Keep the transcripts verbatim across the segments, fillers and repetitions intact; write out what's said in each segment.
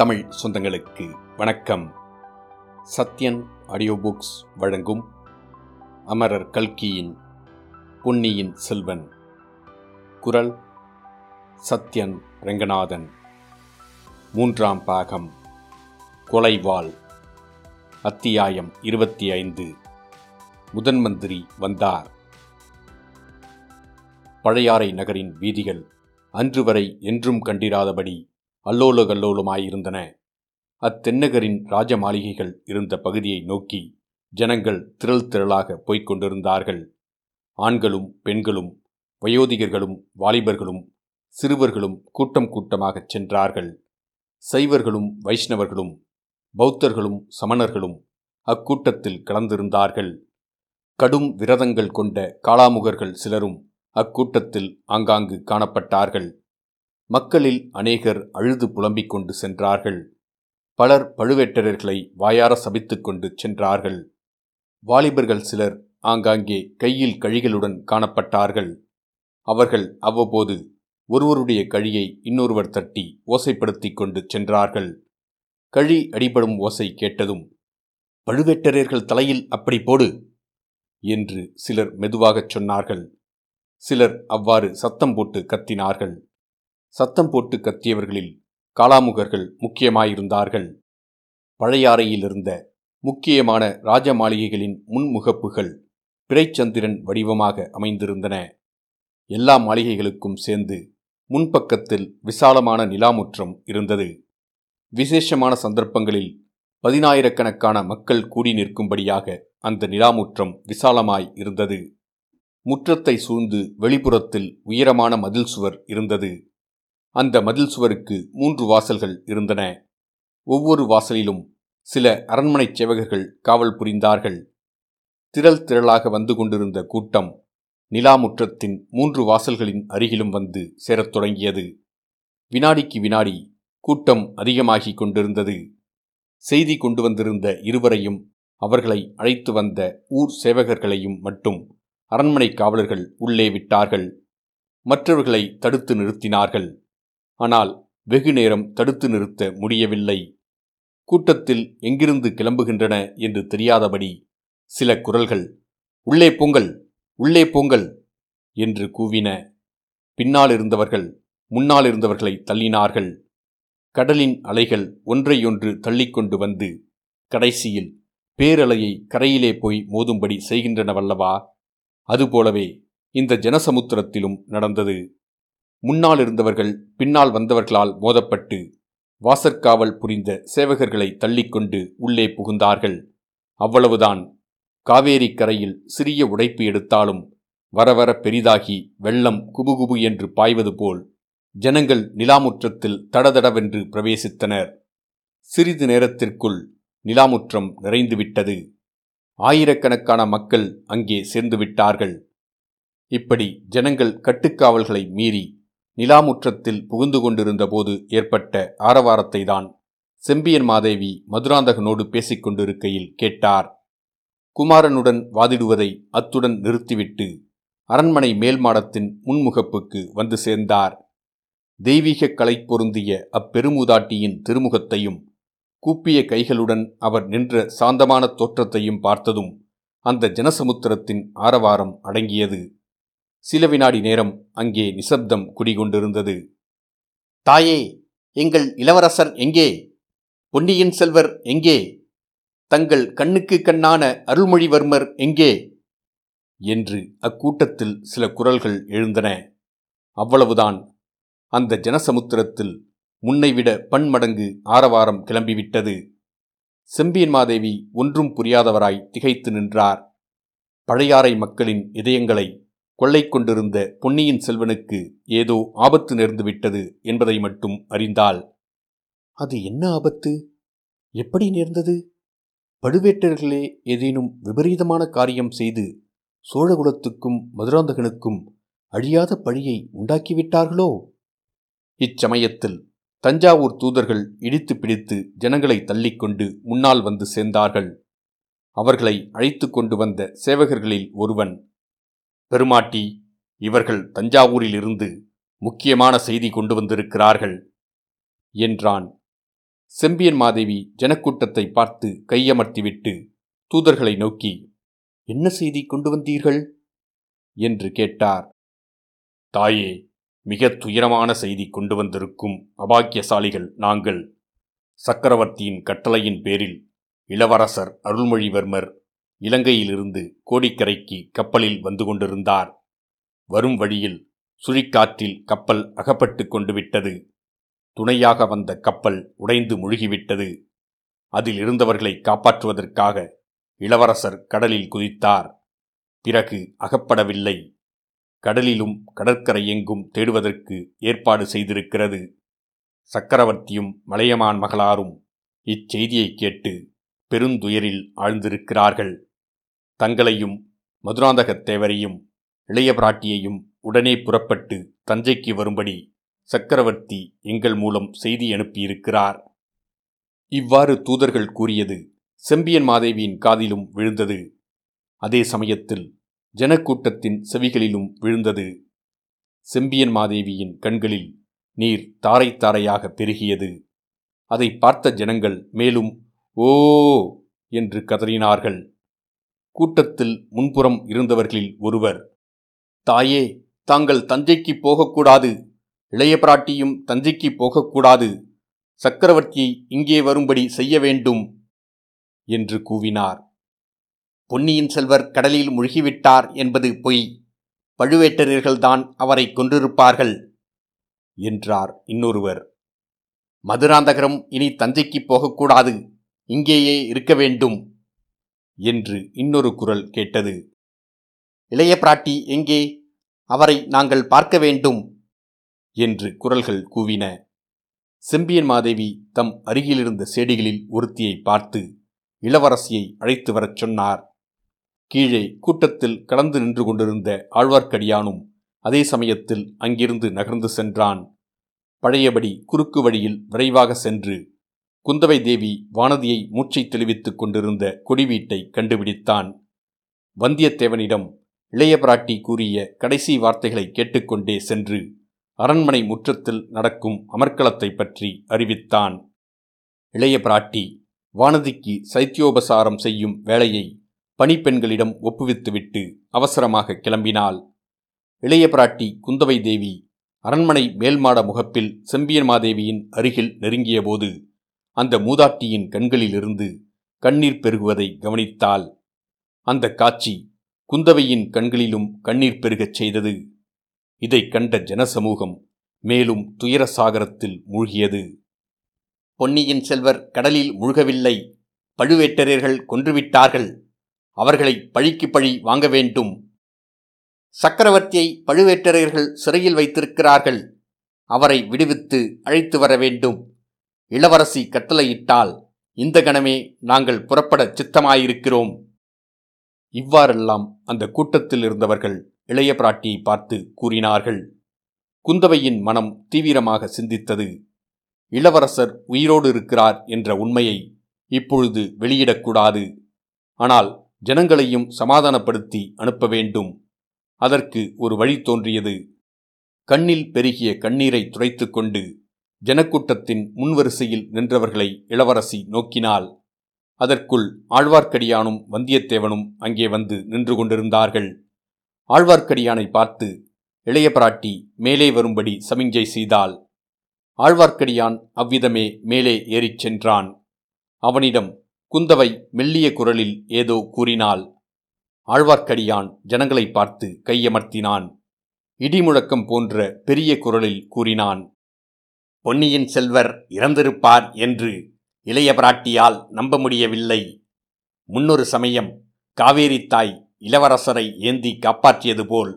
தமிழ் சொந்தங்களுக்கு வணக்கம். Sathyan audio books வழங்கும் அமரர் கல்கியின் பொன்னியின் செல்வன். குரல் சத்யன் ரெங்கநாதன். மூன்றாம் பாகம் கொலைவாள். அத்தியாயம் இருபத்தி ஐந்து. முதன்மந்திரி வந்தார். பழையாறை நகரின் வீதிகள் அன்று வரை என்றும் கண்டிராதபடி அல்லோலகல்லோலமாயிருந்தன. அத்தென்னகரின் ராஜ மாளிகைகள் இருந்த பகுதியை நோக்கி ஜனங்கள் திரள் திரளாக போய்க் கொண்டிருந்தார்கள். ஆண்களும் பெண்களும் வயோதிகர்களும் வாலிபர்களும் சிறுவர்களும் கூட்டம் கூட்டமாகச் சென்றார்கள். சைவர்களும் வைஷ்ணவர்களும் பௌத்தர்களும் சமணர்களும் அக்கூட்டத்தில் கலந்திருந்தார்கள். கடும் விரதங்கள் கொண்ட காளாமுகர்கள் சிலரும் அக்கூட்டத்தில் ஆங்காங்கு காணப்பட்டார்கள். மக்களில் அநேகர் அழுது புலம்பிக் கொண்டு சென்றார்கள். பலர் பழுவேட்டரர்களை வாயார சபித்து கொண்டு சென்றார்கள். வாலிபர்கள் சிலர் ஆங்காங்கே கையில் கழிகளுடன் காணப்பட்டார்கள். அவர்கள் அவ்வப்போது ஒருவருடைய கழியை இன்னொருவர் தட்டி ஓசைப்படுத்தி கொண்டு சென்றார்கள். கழி அடிபடும் ஓசை கேட்டதும், பழுவேட்டரர்கள் தலையில் அப்படி போடு என்று சிலர் மெதுவாகச் சொன்னார்கள். சிலர் அவ்வாறு சத்தம் போட்டு கத்தினார்கள். சத்தம் போட்டு கத்தியவர்களில் காளாமுகர்கள் முக்கியமாயிருந்தார்கள். பழையாறையிலிருந்த முக்கியமான ராஜ மாளிகைகளின் முன்முகப்புகள் பிறைச்சந்திரன் வடிவமாக அமைந்திருந்தன. எல்லா மாளிகைகளுக்கும் சேர்ந்து முன்பக்கத்தில் விசாலமான நிலாமுற்றம் இருந்தது. விசேஷமான சந்தர்ப்பங்களில் பதினாயிரக்கணக்கான மக்கள் கூடி நிற்கும்படியாக அந்த நிலாமுற்றம் விசாலமாய் இருந்தது. முற்றத்தை சூழ்ந்து வெளிப்புறத்தில் உயரமான மதில் சுவர் இருந்தது. அந்த மதில் சுவருக்கு மூன்று வாசல்கள் இருந்தன. ஒவ்வொரு வாசலிலும் சில அரண்மனைச் சேவகர்கள் காவல் புரிந்தார்கள். திரள் திரளாக வந்து கொண்டிருந்த கூட்டம் நிலாமுற்றத்தின் மூன்று வாசல்களின் அருகிலும் வந்து சேரத் தொடங்கியது. வினாடிக்கு வினாடி கூட்டம் அதிகமாகிக் கொண்டிருந்தது. செய்தி கொண்டு வந்திருந்த இருவரையும் அவர்களை அழைத்து வந்த ஊர் சேவகர்களையும் மட்டும் அரண்மனை காவலர்கள் உள்ளே விட்டார்கள். மற்றவர்களை தடுத்து நிறுத்தினார்கள். ஆனால் வெகு நேரம் தடுத்து நிறுத்த முடியவில்லை. கூட்டத்தில் எங்கிருந்து கிளம்புகின்றன என்று தெரியாதபடி சில குரல்கள் உள்ளே போங்கள் உள்ளே போங்கள் என்று கூவின. பின்னால் இருந்தவர்கள் முன்னால் இருந்தவர்களை தள்ளினார்கள். கடலின் அலைகள் ஒன்றையொன்று தள்ளிக்கொண்டு வந்து கடைசியில் பேரலையை கரையிலே போய் மோதும்படி செய்கின்றனவல்லவா? அதுபோலவே இந்த ஜனசமுத்திரத்திலும் நடந்தது. முன்னால் இருந்தவர்கள் பின்னால் வந்தவர்களால் மோதப்பட்டு வாசற்காவல் புரிந்த சேவகர்களை தள்ளிக்கொண்டு உள்ளே புகுந்தார்கள். அவ்வளவுதான். காவேரி கரையில் சிறிய உடைப்பு எடுத்தாலும் வரவர பெரிதாகி வெள்ளம் குபுகுபு என்று பாய்வது போல் ஜனங்கள் நிலாமுற்றத்தில் தடதடவென்று பிரவேசித்தனர். சிறிது நேரத்திற்குள் நிலாமுற்றம் நிறைந்துவிட்டது. ஆயிரக்கணக்கான மக்கள் அங்கே சேர்ந்துவிட்டார்கள். இப்படி ஜனங்கள் கட்டுக்காவல்களை மீறி நிலாமுற்றத்தில் புகுந்து கொண்டிருந்த போது ஏற்பட்ட ஆரவாரத்தை தான் செம்பியன் மாதேவி மதுராந்தகனோடு பேசிக்கொண்டிருக்கையில் கேட்டார். குமாரனுடன் வாதிடுவதை அத்துடன் நிறுத்திவிட்டு அரண்மனை மேல்மாடத்தின் முன்முகப்புக்கு வந்து சேர்ந்தார். தெய்வீக கலை பொருந்திய அப்பெருமூதாட்டியின் திருமுகத்தையும் கூப்பிய கைகளுடன் அவர் நின்ற சாந்தமான தோற்றத்தையும் பார்த்ததும் அந்த ஜனசமுத்திரத்தின் ஆரவாரம் அடங்கியது. சில வினாடி நேரம் அங்கே நிசப்தம் குடிகொண்டிருந்தது. தாயே, எங்கள் இளவரசர் எங்கே? பொன்னியின் செல்வர் எங்கே? தங்கள் கண்ணுக்கு கண்ணான அருள்மொழிவர்மர் எங்கே? என்று அக்கூட்டத்தில் சில குரல்கள் எழுந்தன. அவ்வளவுதான். அந்த ஜனசமுத்திரத்தில் முன்னைவிட பன்மடங்கு ஆரவாரம் கிளம்பிவிட்டது. செம்பியன் மாதேவி ஒன்றும் புரியாதவராய் திகைத்து நின்றார். பழையாறை மக்களின் இதயங்களை கொள்ளை கொண்டிருந்த பொன்னியின் செல்வனுக்கு ஏதோ ஆபத்து நேர்ந்துவிட்டது என்பதை மட்டும் அறிந்தாள். அது என்ன ஆபத்து? எப்படி நேர்ந்தது? பழுவேட்டர்களே ஏதேனும் விபரீதமான காரியம் செய்து சோழகுலத்துக்கும் மதுராந்தகனுக்கும் அழியாத பழியை உண்டாக்கிவிட்டார்களோ? இச்சமயத்தில் தஞ்சாவூர் தூதர்கள் இடித்து பிடித்து ஜனங்களை தள்ளிக்கொண்டு முன்னால் வந்து சேர்ந்தார்கள். அவர்களை அழைத்து கொண்டு வந்த சேவகர்களில் ஒருவன், பெருமாட்டி, இவர்கள் தஞ்சாவூரிலிருந்து முக்கியமான செய்தி கொண்டு வந்திருக்கிறார்கள் என்றான். செம்பியன் மாதேவி ஜனக்கூட்டத்தை பார்த்து கையமர்த்திவிட்டு தூதர்களை நோக்கி, என்ன செய்தி கொண்டு வந்தீர்கள் என்று கேட்டார். தாயே, மிக துயரமான செய்தி கொண்டு வந்திருக்கும் அபாக்கியசாலிகள் நாங்கள். சக்கரவர்த்தியின் கட்டளையின் பேரில் இளவரசர் அருள்மொழிவர்மர் இலங்கையிலிருந்து கோடிக்கரைக்கு கப்பலில் வந்து கொண்டிருந்தார். வரும் வழியில் சுழிக்காற்றில் கப்பல் அகப்பட்டு கொண்டு விட்டது. துணையாக வந்த கப்பல் உடைந்து முழுகிவிட்டது. அதில் இருந்தவர்களை காப்பாற்றுவதற்காக இளவரசர் கடலில் குதித்தார். பிறகு அகப்படவில்லை. கடலிலும் கடற்கரையெங்கும் தேடுவதற்கு ஏற்பாடு செய்திருக்கிறது. சக்கரவர்த்தியும் மலையமான் மகளாரும் இச்செய்தியை கேட்டு பெருந்துயரில் ஆழ்ந்திருக்கிறார்கள். தங்களையும் மதுராந்தகத்தேவரையும் இளைய பிராட்டியையும் உடனே புறப்பட்டு தஞ்சைக்கு வரும்படி சக்கரவர்த்தி எங்கள் மூலம் செய்தி அனுப்பியிருக்கிறார். இவ்வாறு தூதர்கள் கூறியது செம்பியன் மாதேவியின் காதிலும் விழுந்தது. அதே சமயத்தில் ஜனக்கூட்டத்தின் செவிகளிலும் விழுந்தது. செம்பியன் மாதேவியின் கண்களில் நீர் தாரை தாரையாக பெருகியது. அதை பார்த்த ஜனங்கள் மேலும் ஓ என்று கதறினார்கள். கூட்டத்தில் முன்புறம் இருந்தவர்களில் ஒருவர், தாயே, தாங்கள் தஞ்சைக்கு போகக்கூடாது, இளைய பிராட்டியும் தஞ்சைக்கு போகக்கூடாது, சக்கரவர்த்தியை இங்கே வரும்படி செய்ய வேண்டும் என்று கூவினார். பொன்னியின் செல்வர் கடலில் முழுகிவிட்டார் என்பது பொய், பழுவேட்டரையர்கள்தான் அவரை கொன்றிருப்பார்கள் என்றார் இன்னொருவர். மதுராந்தகரும் இனி தஞ்சைக்கு போகக்கூடாது, இங்கேயே இருக்க வேண்டும் என்று இன்னொரு குரல் கேட்டது. இளைய பிராட்டி எங்கே, அவரை நாங்கள் பார்க்க வேண்டும் என்று குரல்கள் கூவின. செம்பியன் மாதேவி தம் அருகிலிருந்த சேடிகளில் ஒருத்தியை பார்த்து இளவரசியை அழைத்து வரச் சொன்னார். கீழே கூட்டத்தில் கலந்து நின்று கொண்டிருந்த ஆழ்வார்க்கடியானும் அதே சமயத்தில் அங்கிருந்து நகர்ந்து சென்றான். பழையபடி குறுக்கு வழியில் விரைவாக சென்று குந்தவை தேவி வானதியை மூச்சை தெளிவித்துக் கொண்டிருந்த கொடிவீட்டை கண்டுபிடித்தான். வந்தியத்தேவனிடம் இளைய பிராட்டி கூறிய கடைசி வார்த்தைகளை கேட்டுக்கொண்டே சென்று அரண்மனை முற்றத்தில் நடக்கும் அமர்க்களத்தை பற்றி அறிவித்தான். இளைய பிராட்டி வானதிக்கு சைத்தியோபசாரம் செய்யும் வேலையை பணிப்பெண்களிடம் ஒப்புவித்துவிட்டு அவசரமாக கிளம்பினாள். இளைய பிராட்டி குந்தவை தேவி அரண்மனை மேல்மாட முகப்பில் செம்பியன் மாதேவியின் அருகில் நெருங்கியபோது அந்த மூதாட்டியின் கண்களிலிருந்து கண்ணீர் பெருகுவதை கவனித்தாள். அந்த காட்சி குந்தவையின் கண்களிலும் கண்ணீர் பெருகச் செய்தது. இதை கண்ட ஜனசமூகம் மேலும் துயர சாகரத்தில் மூழ்கியது. பொன்னியின் செல்வர் கடலில் மூழ்கவில்லை, பழுவேட்டரையர்கள் கொன்றுவிட்டார்கள், அவர்களை பழிக்கு பழி வாங்க வேண்டும், சக்கரவர்த்தியை பழுவேட்டரையர்கள் சிறையில் வைத்திருக்கிறார்கள், அவரை விடுவித்து அழைத்து வர வேண்டும், இளவரசி கட்டளையிட்டால் இந்த கணமே நாங்கள் புறப்பட சித்தமாயிருக்கிறோம். இவ்வாறெல்லாம் அந்த கூட்டத்தில் இருந்தவர்கள் இளைய பிராட்டியை பார்த்து கூறினார்கள். குந்தவையின் மனம் தீவிரமாக சிந்தித்தது. இளவரசர் உயிரோடு இருக்கிறார் என்ற உண்மையை இப்பொழுது வெளியிடக்கூடாது. ஆனால் ஜனங்களையும் சமாதானப்படுத்தி அனுப்ப வேண்டும். அதற்கு ஒரு வழி தோன்றியது. கண்ணில் பெருகிய கண்ணீரை துடைத்து கொண்டு ஜனக்கூட்டத்தின் முன்வரிசையில் நின்றவர்களை இளவரசி நோக்கினாள். அதற்குள் ஆழ்வார்க்கடியானும் வந்தியத்தேவனும் அங்கே வந்து நின்று கொண்டிருந்தார்கள். ஆழ்வார்க்கடியானை பார்த்து இளைய பிராட்டி மேலே வரும்படி சமிஞ்சை செய்தாள். ஆழ்வார்க்கடியான் அவ்விதமே மேலே ஏறிச் சென்றான். அவனிடம் குந்தவை மெல்லிய குரலில் ஏதோ கூறினாள். ஆழ்வார்க்கடியான் ஜனங்களை பார்த்து கையமர்த்தினான். இடிமுழக்கம் போன்ற பெரிய குரலில் கூறினான், பொன்னியின் செல்வர் இறந்திருப்பார் என்று இளைய பிராட்டியால் நம்ப முடியவில்லை. முன்னொரு சமயம் காவேரி தாய் இளவரசரை ஏந்தி காப்பாற்றியது போல்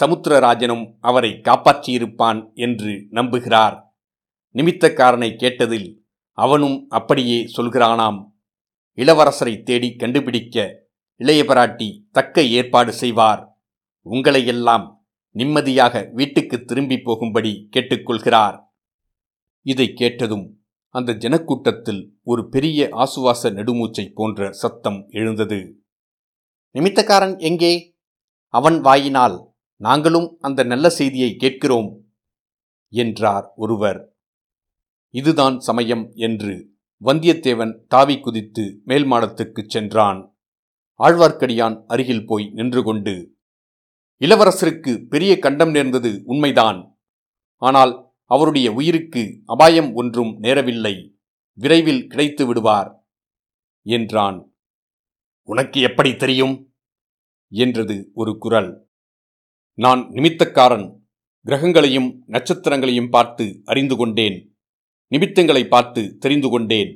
சமுத்திரராஜனும் அவரை காப்பாற்றியிருப்பான் என்று நம்புகிறார். நிமித்தக்காரனை கேட்டதில் அவனும் அப்படியே சொல்கிறானாம். இளவரசரை தேடி கண்டுபிடிக்க இளைய பிராட்டி தக்க ஏற்பாடு செய்வார். உங்களையெல்லாம் நிம்மதியாக வீட்டுக்கு திரும்பி போகும்படி கேட்டுக்கொள்கிறார். இதை கேட்டதும் அந்த ஜனக்கூட்டத்தில் ஒரு பெரிய ஆசுவாச நெடுமூச்சை போன்ற சத்தம் எழுந்தது. நிமித்தக்காரன் எங்கே? அவன் வாயினால் நாங்களும் அந்த நல்ல செய்தியை கேட்கிறோம் என்றார் ஒருவர். இதுதான் சமயம் என்று வந்தியத்தேவன் தாவி குதித்து மேல் மாடத்துக்குச் சென்றான். ஆழ்வார்க்கடியான் அருகில் போய் நின்று கொண்டு, இளவரசருக்கு பெரிய கண்டம் நேர்ந்தது உண்மைதான். ஆனால் அவருடைய உயிருக்கு அபாயம் ஒன்றும் நேரவில்லை. விரைவில் கிடைத்து விடுவார் என்றான். உனக்கு எப்படி தெரியும் என்றது ஒரு குரல். நான் நிமித்தக்காரன். கிரகங்களையும் நட்சத்திரங்களையும் பார்த்து அறிந்து கொண்டேன். நிமித்தங்களை பார்த்து தெரிந்து கொண்டேன்.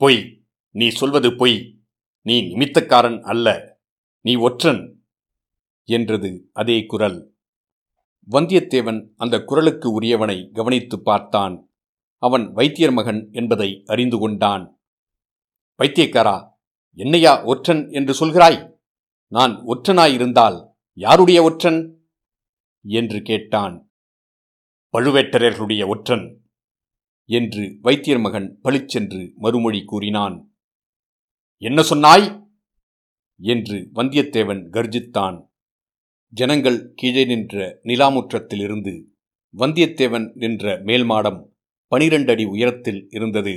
பொய், நீ சொல்வது பொய். நீ நிமித்தக்காரன் அல்ல, நீ ஒற்றன் என்றது அதே குரல். வந்தியத்தேவன் அந்த குரலுக்கு உரியவனை கவனித்து பார்த்தான். அவன் வைத்தியர் மகன் என்பதை அறிந்து கொண்டான். பைத்தியக்காரா, என்னையா ஒற்றன் என்று சொல்கிறாய்? நான் ஒற்றனாயிருந்தால் யாருடைய ஒற்றன் என்று கேட்டான். பழுவேட்டரையர்களுடைய ஒற்றன் என்று வைத்தியர் மகன் பளிச்சென்று மறுமொழி கூறினான். என்ன சொன்னாய் என்று வந்தியத்தேவன் கர்ஜித்தான். ஜனங்கள் கீழே நின்ற நிலாமுற்றத்திலிருந்து வந்தியத்தேவன் நின்ற மேல்மாடம் பனிரெண்டு அடி உயரத்தில் இருந்தது.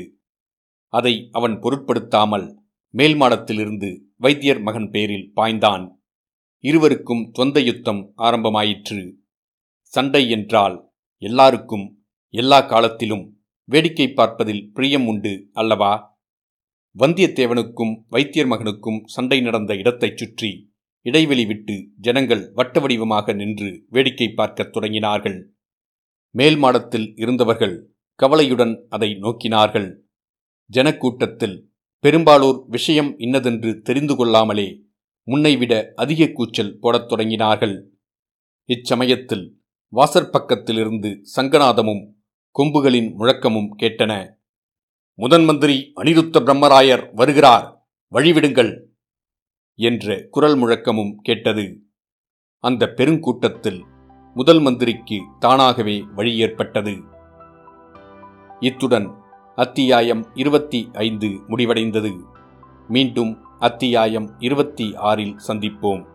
அதை அவன் பொருட்படுத்தாமல் மேல்மாடத்திலிருந்து வைத்தியர் மகன் பேரில் பாய்ந்தான். இருவருக்கும் சொந்த யுத்தம் ஆரம்பமாயிற்று. சண்டை என்றால் எல்லாருக்கும் எல்லா காலத்திலும் வேடிக்கை பார்ப்பதில் பிரியம் உண்டு அல்லவா? வந்தியத்தேவனுக்கும் வைத்தியர் மகனுக்கும் சண்டை நடந்த இடத்தைச் சுற்றி இடைவெளி விட்டு ஜனங்கள் வட்ட வடிவமாக நின்று வேடிக்கை பார்க்கத் தொடங்கினார்கள். மேல் மாடத்தில் இருந்தவர்கள் கவலையுடன் அதை நோக்கினார்கள். ஜனக்கூட்டத்தில் பெரும்பாலோர் விஷயம் இன்னதென்று தெரிந்து கொள்ளாமலே முன்னைவிட அதிக கூச்சல் போடத் தொடங்கினார்கள். இச்சமயத்தில் வாசற்பக்கத்திலிருந்து சங்கநாதமும் கொம்புகளின் முழக்கமும் கேட்டன. முதன் மந்திரி அனிருத்த பிரம்மராயர் வருகிறார், வழிவிடுங்கள் என்ற குரல் முழக்கமும் கேட்டது. அந்த பெருங்கூட்டத்தில் முதல் மந்திரிக்கு தானாகவே வழி ஏற்பட்டது. இத்துடன் அத்தியாயம் இருபத்தி ஐந்து முடிவடைந்தது. மீண்டும் அத்தியாயம் இருபத்தி ஆறில் சந்திப்போம்.